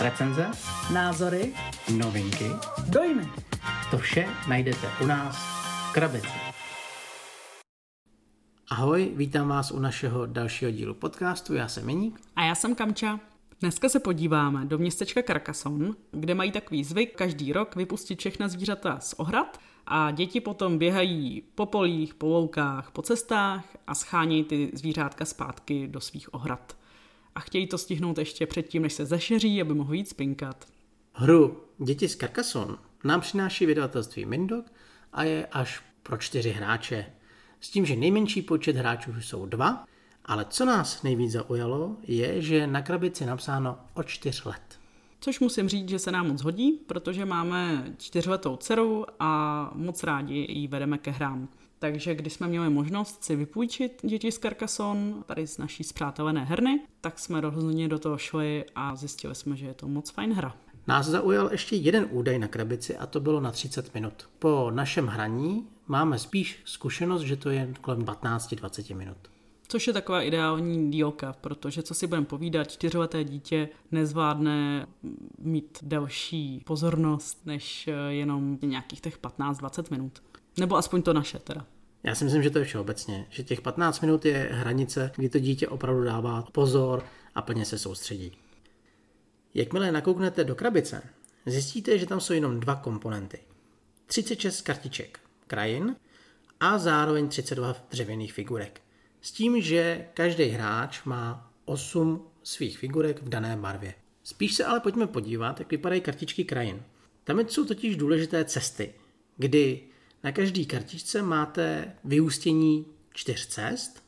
Recenze, názory, novinky, dojmy. To vše najdete u nás v krabici. Ahoj, vítám vás u našeho dalšího dílu podcastu. Já jsem Jeník. A já jsem Kamča. Dneska se podíváme do městečka Carcassonne, kde mají takový zvyk každý rok vypustit všechna zvířata z ohrad a děti potom běhají po polích, po loukách, po cestách a schánějí ty zvířátka zpátky do svých ohrad. A chtějí to stihnout ještě předtím, než se zašeří, aby mohli jít spinkat. Hru Děti z Carcassonne nám přináší vydavatelství Mindok a je až pro 4 hráče. S tím, že nejmenší počet hráčů jsou 2, ale co nás nejvíc zaujalo, je, že na krabici napsáno od 4 let. Což musím říct, že se nám moc hodí, protože máme 4letou dceru a moc rádi ji vedeme ke hrám. Takže když jsme měli možnost si vypůjčit Děti z Carcassonne, tady z naší spřátelené herny, tak jsme rozhodně do toho šli a zjistili jsme, že je to moc fajn hra. Nás zaujal ještě jeden údaj na krabici a to bylo na 30 minut. Po našem hraní máme spíš zkušenost, že to je kolem 15-20 minut. Což je taková ideální dílka, protože co si budeme povídat, 4leté dítě nezvládne mít delší pozornost než jenom nějakých těch 15-20 minut. Nebo aspoň to naše teda. Já si myslím, že to je všeobecně, že těch 15 minut je hranice, kdy to dítě opravdu dává pozor a plně se soustředí. Jakmile nakouknete do krabice, zjistíte, že tam jsou jenom 2 komponenty. 36 kartiček krajin a zároveň 32 dřevěných figurek. S tím, že každý hráč má 8 svých figurek v dané barvě. Spíš se ale pojďme podívat, jak vypadají kartičky krajin. Tam jsou totiž důležité cesty, kdy na každé kartičce máte vyústění 4 cest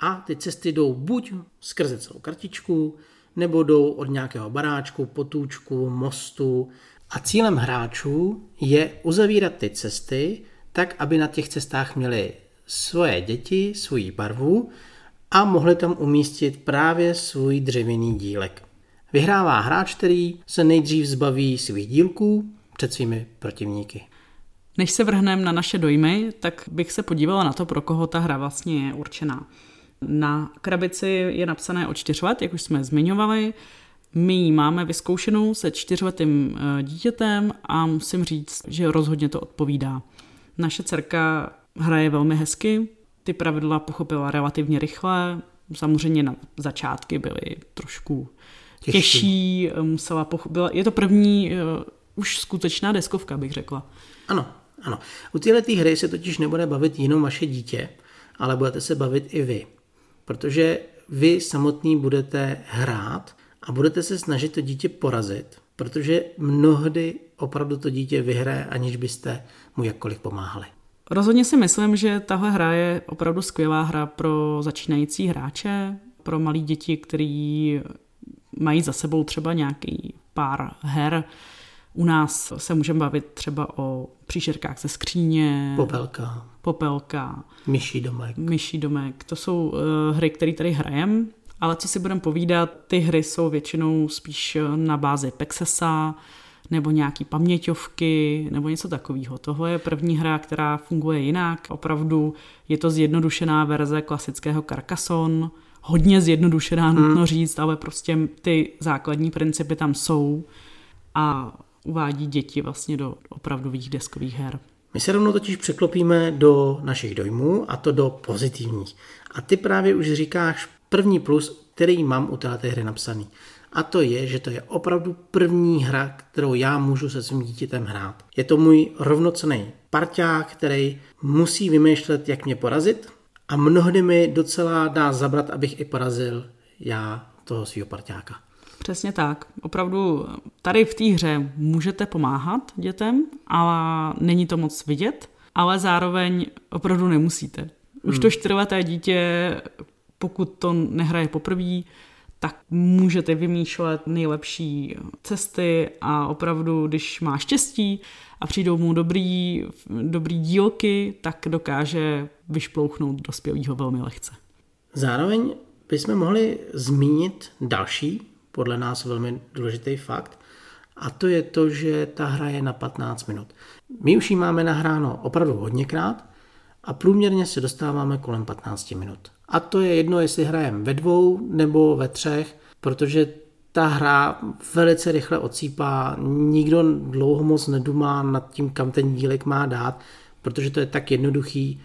a ty cesty jdou buď skrze celou kartičku, nebo jdou od nějakého baráčku, potůčku, mostu. A cílem hráčů je uzavírat ty cesty tak, aby na těch cestách měli svoje děti, svoji barvu a mohli tam umístit právě svůj dřevěný dílek. Vyhrává hráč, který se nejdřív zbaví svých dílků před svými protivníky. Než se vrhneme na naše dojmy, tak bych se podívala na to, pro koho ta hra vlastně je určená. Na krabici je napsané od 4 let, jak už jsme zmiňovali. My ji máme vyzkoušenou se 4letým dítětem a musím říct, že rozhodně to odpovídá. Naše dcerka hraje velmi hezky, ty pravidla pochopila relativně rychle, samozřejmě na začátky byly trošku těžší, je to první už skutečná deskovka, bych řekla. Ano. U této hry se totiž nebude bavit jenom vaše dítě, ale budete se bavit i vy. Protože vy samotný budete hrát a budete se snažit to dítě porazit, protože mnohdy opravdu to dítě vyhraje, aniž byste mu jakkoliv pomáhali. Rozhodně si myslím, že tahle hra je opravdu skvělá hra pro začínající hráče, pro malé děti, který mají za sebou třeba nějaký pár her. U nás se můžeme bavit třeba o příšerkách ze skříně, popelka, myší domek. To jsou hry, které tady hrajeme, ale co si budeme povídat, ty hry jsou většinou spíš na bázi Pexesa nebo nějaký paměťovky nebo něco takového. Tohle je první hra, která funguje jinak. Opravdu je to zjednodušená verze klasického Carcassonne. Hodně zjednodušená, nutno říct, ale prostě ty základní principy tam jsou a uvádí děti vlastně do opravdových deskových her. My se rovnou totiž překlopíme do našich dojmů, a to do pozitivních. A ty právě už říkáš první plus, který mám u této hry napsaný. A to je, že to je opravdu první hra, kterou já můžu se svým dítětem hrát. Je to můj rovnocenný parťák, který musí vymýšlet, jak mě porazit, a mnohdy mi docela dá zabrat, abych i porazil já toho svýho parťáka. Přesně tak. Opravdu tady v té hře můžete pomáhat dětem, ale není to moc vidět, ale zároveň opravdu nemusíte. Už to 4leté dítě, pokud to nehraje poprvé, tak můžete vymýšlet nejlepší cesty a opravdu, když má štěstí a přijdou mu dobrý dílky, tak dokáže vyšplouchnout dospělýho velmi lehce. Zároveň bychom mohli zmínit další podle nás velmi důležitý fakt, a to je to, že ta hra je na 15 minut. My už ji máme nahráno opravdu hodněkrát a průměrně se dostáváme kolem 15 minut. A to je jedno, jestli hrajeme ve 2 nebo ve 3, protože ta hra velice rychle odsýpá, nikdo dlouho moc nedumá nad tím, kam ten dílek má dát, protože to je tak jednoduchý,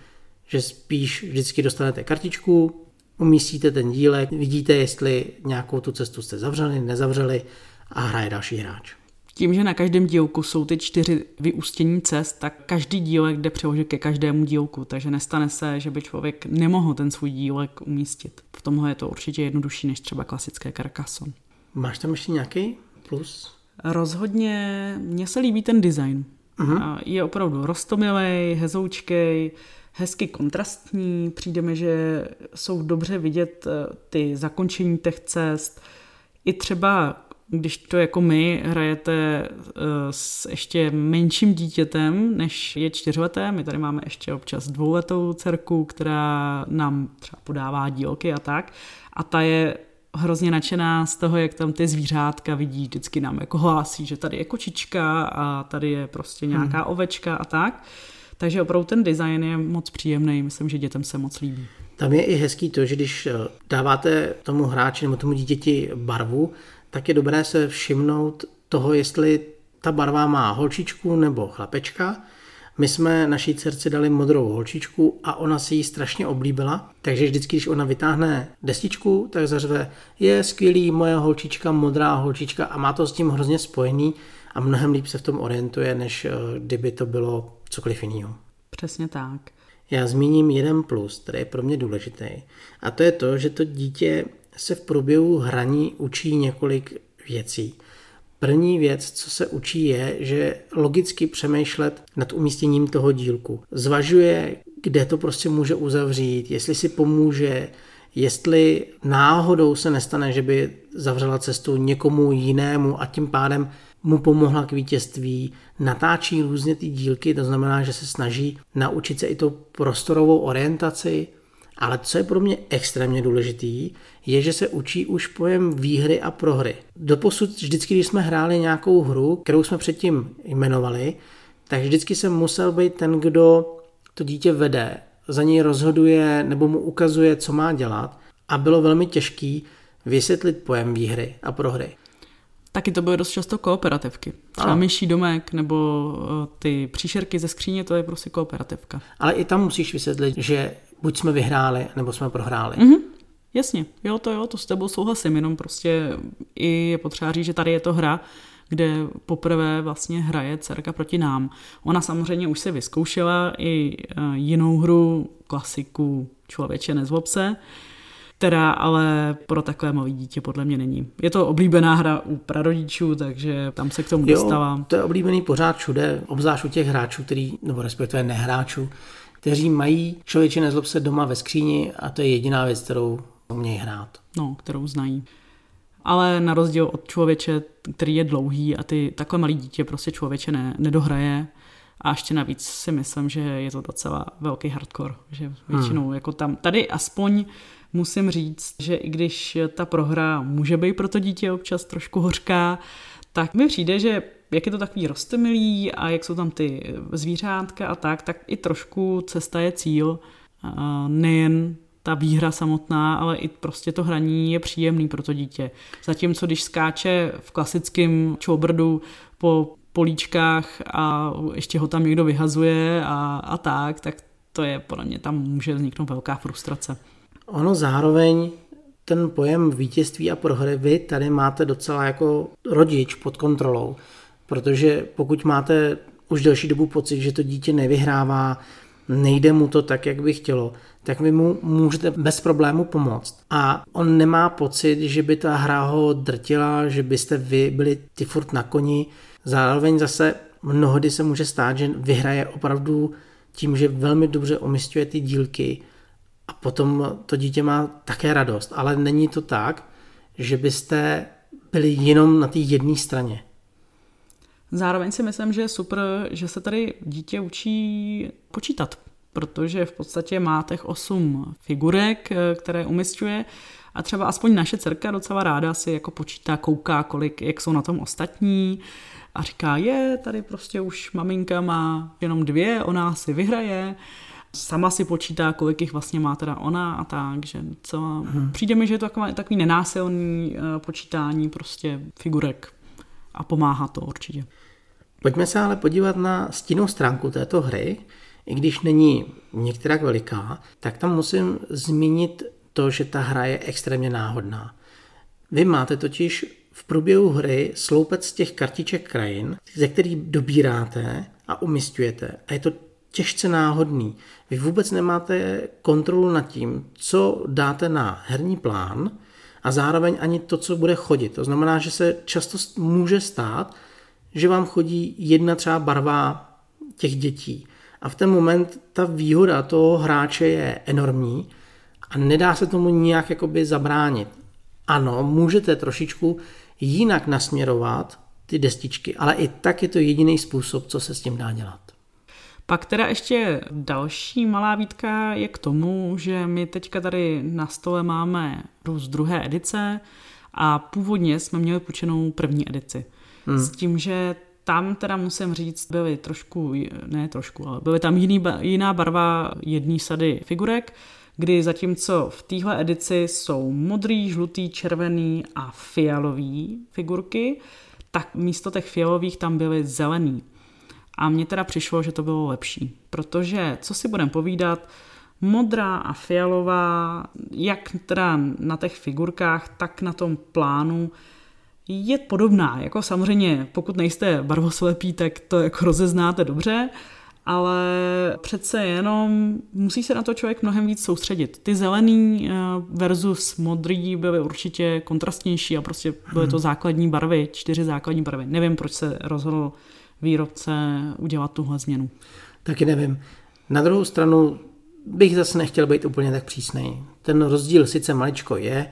že spíš vždycky dostanete kartičku, umístíte ten dílek, vidíte, jestli nějakou tu cestu jste zavřeli, nezavřeli a hraje další hráč. Tím, že na každém dílku jsou ty 4 vyústění cest, tak každý dílek jde přiložit ke každému dílku, takže nestane se, že by člověk nemohl ten svůj dílek umístit. V tomhle je to určitě jednodušší než třeba klasické Carcassonne. Máš tam ještě nějaký plus? Rozhodně mně se líbí ten design. Uh-huh. Je opravdu roztomilej, hezoučkej, hezky kontrastní, přijde mi, že jsou dobře vidět ty zakončení těch cest. I třeba když to jako my hrajete s ještě menším dítětem, než je 4leté, my tady máme ještě občas 2letou dcerku, která nám třeba podává dílky a tak, a ta je hrozně nadšená z toho, jak tam ty zvířátka vidí, vždycky nám jako hlásí, že tady je kočička a tady je prostě nějaká ovečka a tak. Takže opravdu ten design je moc příjemný, myslím, že dětem se moc líbí. Tam je i hezký to, že když dáváte tomu hráči nebo tomu dítěti barvu, tak je dobré se všimnout toho, jestli ta barva má holčičku nebo chlapečka. My jsme naší dcerci dali modrou holčičku a ona si ji strašně oblíbila, takže vždycky, když ona vytáhne destičku, tak zařve, je skvělý, moje holčička, modrá holčička, a má to s tím hrozně spojený a mnohem líp se v tom orientuje, než kdyby to bylo cokoliv jiného. Přesně tak. Já zmíním jeden plus, který je pro mě důležitý, a to je to, že to dítě se v průběhu hraní učí několik věcí. První věc, co se učí, je, že logicky přemýšlet nad umístěním toho dílku. Zvažuje, kde to prostě může uzavřít, jestli si pomůže, jestli náhodou se nestane, že by zavřela cestu někomu jinému a tím pádem mu pomohla k vítězství. Natáčí různě ty dílky, to znamená, že se snaží naučit se i tu prostorovou orientaci. Ale co je pro mě extrémně důležitý, je, že se učí už pojem výhry a prohry. Doposud vždycky, když jsme hráli nějakou hru, kterou jsme předtím jmenovali, tak vždycky jsem musel být ten, kdo to dítě vede, za něj rozhoduje nebo mu ukazuje, co má dělat, a bylo velmi těžké vysvětlit pojem výhry a prohry. Taky to byly dost často kooperativky. Třeba myší domek nebo ty příšerky ze skříně, to je prostě kooperativka. Ale i tam musíš vysvětlit, že buď jsme vyhráli, nebo jsme prohráli. Mm-hmm. Jasně, jo, to s tebou souhlasím, jenom prostě i je potřeba říct, že tady je to hra, kde poprvé vlastně hraje dcerka proti nám. Ona samozřejmě už se vyzkoušela i jinou hru, klasiku Člověče nezlob se, která ale pro takové malé dítě podle mě není. Je to oblíbená hra u prarodičů, takže tam se k tomu dostala. Jo, to je oblíbený pořád všude, obzvlášť u těch hráčů, nebo respektive nehráčů, kteří mají Člověče nezlob se doma ve skříni a to je jediná věc, kterou umějí hrát. No, kterou znají. Ale na rozdíl od Člověče, který je dlouhý a ty takhle malý dítě prostě Člověče nedohraje. A ještě navíc si myslím, že je to docela velký hardcore, že většinou jako tam. Tady aspoň musím říct, že i když ta prohra může být pro to dítě občas trošku hořká, tak mi přijde, že jak je to takový roztomilý a jak jsou tam ty zvířátka a tak i trošku cesta je cíl. Nejen ta výhra samotná, ale i prostě to hraní je příjemný pro to dítě. Zatímco když skáče v klasickém čobrdu po políčkách a ještě ho tam někdo vyhazuje a tak to je podle mě, tam může vzniknout velká frustrace. Ono zároveň ten pojem vítězství a prohry vy tady máte docela jako rodič pod kontrolou, protože pokud máte už delší dobu pocit, že to dítě nevyhrává, nejde mu to tak, jak by chtělo, tak vy mu můžete bez problému pomoct. A on nemá pocit, že by ta hra ho drtila, že byste vy byli ty furt na koni. Zároveň zase mnohdy se může stát, že vyhraje opravdu tím, že velmi dobře umísťuje ty dílky, a potom to dítě má také radost, ale není to tak, že byste byli jenom na té jedné straně. Zároveň si myslím, že je super, že se tady dítě učí počítat, protože v podstatě má těch 8 figurek, které umisťuje, a třeba aspoň naše dcerka docela ráda si jako počítá, kouká, kolik, jak jsou na tom ostatní, a říká, tady prostě už maminka má jenom 2, ona si vyhraje. Sama si počítá, kolik jich vlastně má teda ona a tak, že celá... Přijde mi, že je to takový nenásilný počítání prostě figurek a pomáhá to určitě. Pojďme se ale podívat na stinnou stránku této hry, i když není některak veliká, tak tam musím zmínit to, že ta hra je extrémně náhodná. Vy máte totiž v průběhu hry sloupec z těch kartiček krajin, ze kterých dobíráte a umisťujete. A je to těžce náhodný. Vy vůbec nemáte kontrolu nad tím, co dáte na herní plán a zároveň ani to, co bude chodit. To znamená, že se často může stát, že vám chodí jedna třeba barva těch dětí. A v ten moment ta výhoda toho hráče je enormní a nedá se tomu nijak jakoby zabránit. Ano, můžete trošičku jinak nasměrovat ty destičky, ale i tak je to jediný způsob, co se s tím dá dělat. Pak teda ještě další malá výtka je k tomu, že my teďka tady na stole máme hru z druhé edice a původně jsme měli půjčenou první edici. S tím, že tam teda musím říct, byly tam jiná barva jedné sady figurek, kdy zatímco v téhle edici jsou modrý, žlutý, červený a fialový figurky, tak místo těch fialových tam byly zelený. A mně teda přišlo, že to bylo lepší, protože, co si budeme povídat, modrá a fialová, jak teda na těch figurkách, tak na tom plánu, je podobná. Jako samozřejmě, pokud nejste barvoslepí, tak to jako rozeznáte dobře, ale přece jenom musí se na to člověk mnohem víc soustředit. Ty zelený versus modrý byly určitě kontrastnější a prostě byly to základní barvy, 4 základní barvy. Nevím, proč se rozhodl výrobce udělat tuhle změnu. Taky nevím. Na druhou stranu bych zase nechtěl být úplně tak přísnej. Ten rozdíl sice maličko je,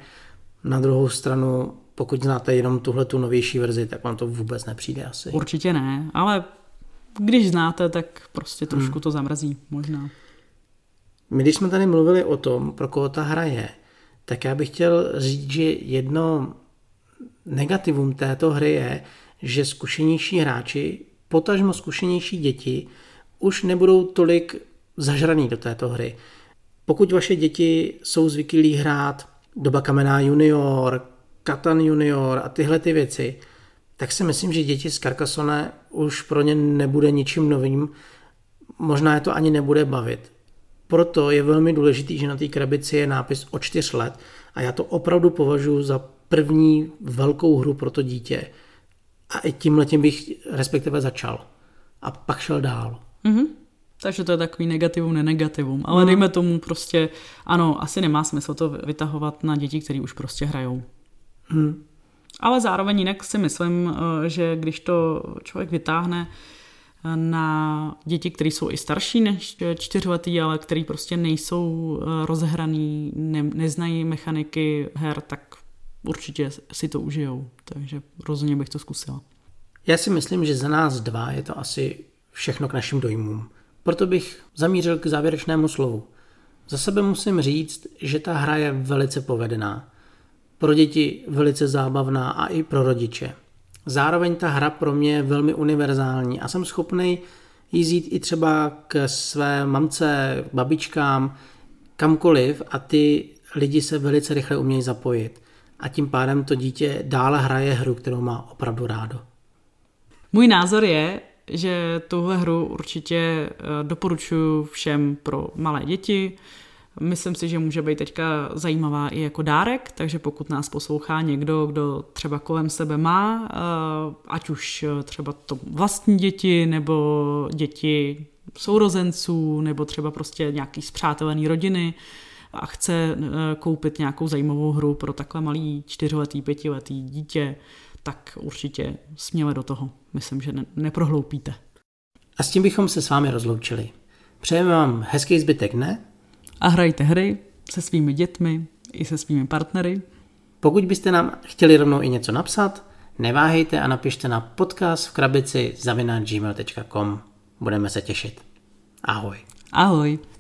na druhou stranu pokud znáte jenom tuhletu novější verzi, tak vám to vůbec nepřijde asi. Určitě ne, ale když znáte, tak prostě trošku to zamrazí možná. My když jsme tady mluvili o tom, pro koho ta hra je, tak já bych chtěl říct, že jedno negativum této hry je, že zkušenější hráči, potažmo zkušenější děti, už nebudou tolik zažraný do této hry. Pokud vaše děti jsou zvyklí hrát Doba kamenná junior, Catan Junior a tyhle ty věci, tak si myslím, že Děti z Carcassonne už pro ně nebude ničím novým, možná je to ani nebude bavit. Proto je velmi důležitý, že na té krabici je nápis od 4 let a já to opravdu považuji za první velkou hru pro to dítě. A i tímhletím bych respektive začal a pak šel dál. Mm-hmm. Takže to je takový negativum, nenegativum. Ale dejme tomu prostě, ano, asi nemá smysl to vytahovat na děti, které už prostě hrajou. Ale zároveň jinak si myslím, že když to člověk vytáhne na děti, které jsou i starší než 4letý, ale který prostě nejsou rozhraný, neznají mechaniky her, tak určitě si to užijou. Takže rozhodně bych to zkusila. Já si myslím, že za nás 2 je to asi všechno k našim dojmům. Proto bych zamířil k závěrečnému slovu. Za sebe musím říct, že ta hra je velice povedená. Pro děti velice zábavná a i pro rodiče. Zároveň ta hra pro mě je velmi univerzální a jsem schopnej jít i třeba k své mamce, babičkám, kamkoliv a ty lidi se velice rychle umějí zapojit. A tím pádem to dítě dále hraje hru, kterou má opravdu rádo. Můj názor je, že tuhle hru určitě doporučuji všem pro malé děti. Myslím si, že může být teďka zajímavá i jako dárek, takže pokud nás poslouchá někdo, kdo třeba kolem sebe má, ať už třeba to vlastní děti, nebo děti sourozenců, nebo třeba prostě nějaký spřátelený rodiny a chce koupit nějakou zajímavou hru pro takhle malý 4letý, 5letý dítě, tak určitě směle do toho. Myslím, že neprohloupíte. A s tím bychom se s vámi rozloučili. Přejeme vám hezký zbytek, ne? A hrajte hry se svými dětmi i se svými partnery. Pokud byste nám chtěli rovnou i něco napsat, neváhejte a napište na podcast@krabici.cz.com. Budeme se těšit. Ahoj. Ahoj.